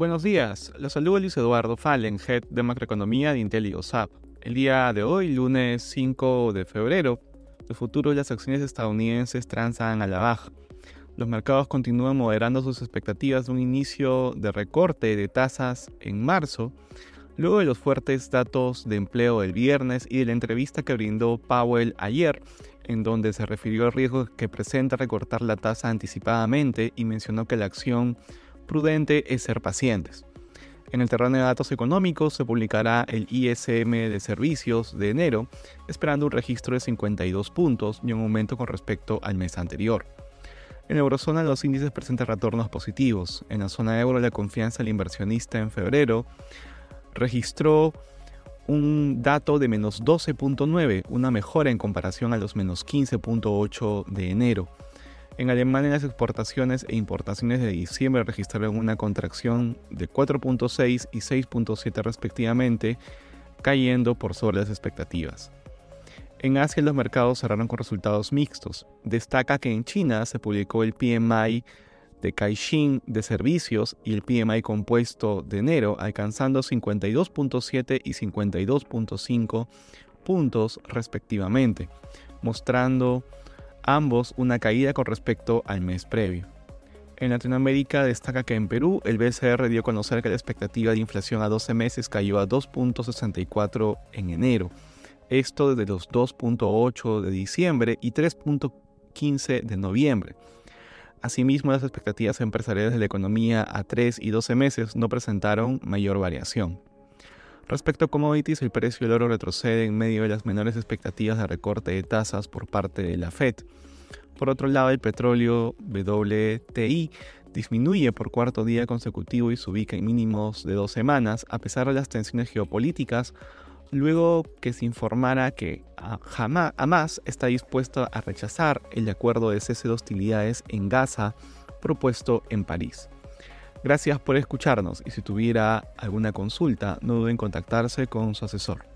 Buenos días, los saluda Luis Eduardo Fallen, Head de Macroeconomía de Intel y OSAP. El día de hoy, lunes 5 de febrero, los futuros de las acciones estadounidenses transan a la baja. Los mercados continúan moderando sus expectativas de un inicio de recorte de tasas en marzo, luego de los fuertes datos de empleo del viernes y de la entrevista que brindó Powell ayer, en donde se refirió al riesgo que presenta recortar la tasa anticipadamente y mencionó que la acción prudente es ser pacientes. En el terreno de datos económicos se publicará el ISM de servicios de enero, esperando un registro de 52 puntos y un aumento con respecto al mes anterior. En la eurozona los índices presentan retornos positivos. En la zona euro la confianza del inversionista en febrero registró un dato de menos 12.9, una mejora en comparación a los menos 15.8 de enero. En Alemania las exportaciones e importaciones de diciembre registraron una contracción de 4.6 y 6.7 respectivamente, cayendo por sobre las expectativas. En Asia los mercados cerraron con resultados mixtos. Destaca que en China se publicó el PMI de Caixin de servicios y el PMI compuesto de enero, alcanzando 52.7 y 52.5 puntos respectivamente, mostrando ambos una caída con respecto al mes previo. En Latinoamérica destaca que en Perú el BCR dio a conocer que la expectativa de inflación a 12 meses cayó a 2.64 en enero, esto desde los 2.8 de diciembre y 3.15 de noviembre. Asimismo, las expectativas empresariales de la economía a 3 y 12 meses no presentaron mayor variación. Respecto a commodities, el precio del oro retrocede en medio de las menores expectativas de recorte de tasas por parte de la Fed. Por otro lado, el petróleo WTI disminuye por cuarto día consecutivo y se ubica en mínimos de 2 semanas, a pesar de las tensiones geopolíticas, luego que se informara que Hamás está dispuesto a rechazar el acuerdo de cese de hostilidades en Gaza propuesto en París. Gracias por escucharnos y si tuviera alguna consulta, no duden en contactarse con su asesor.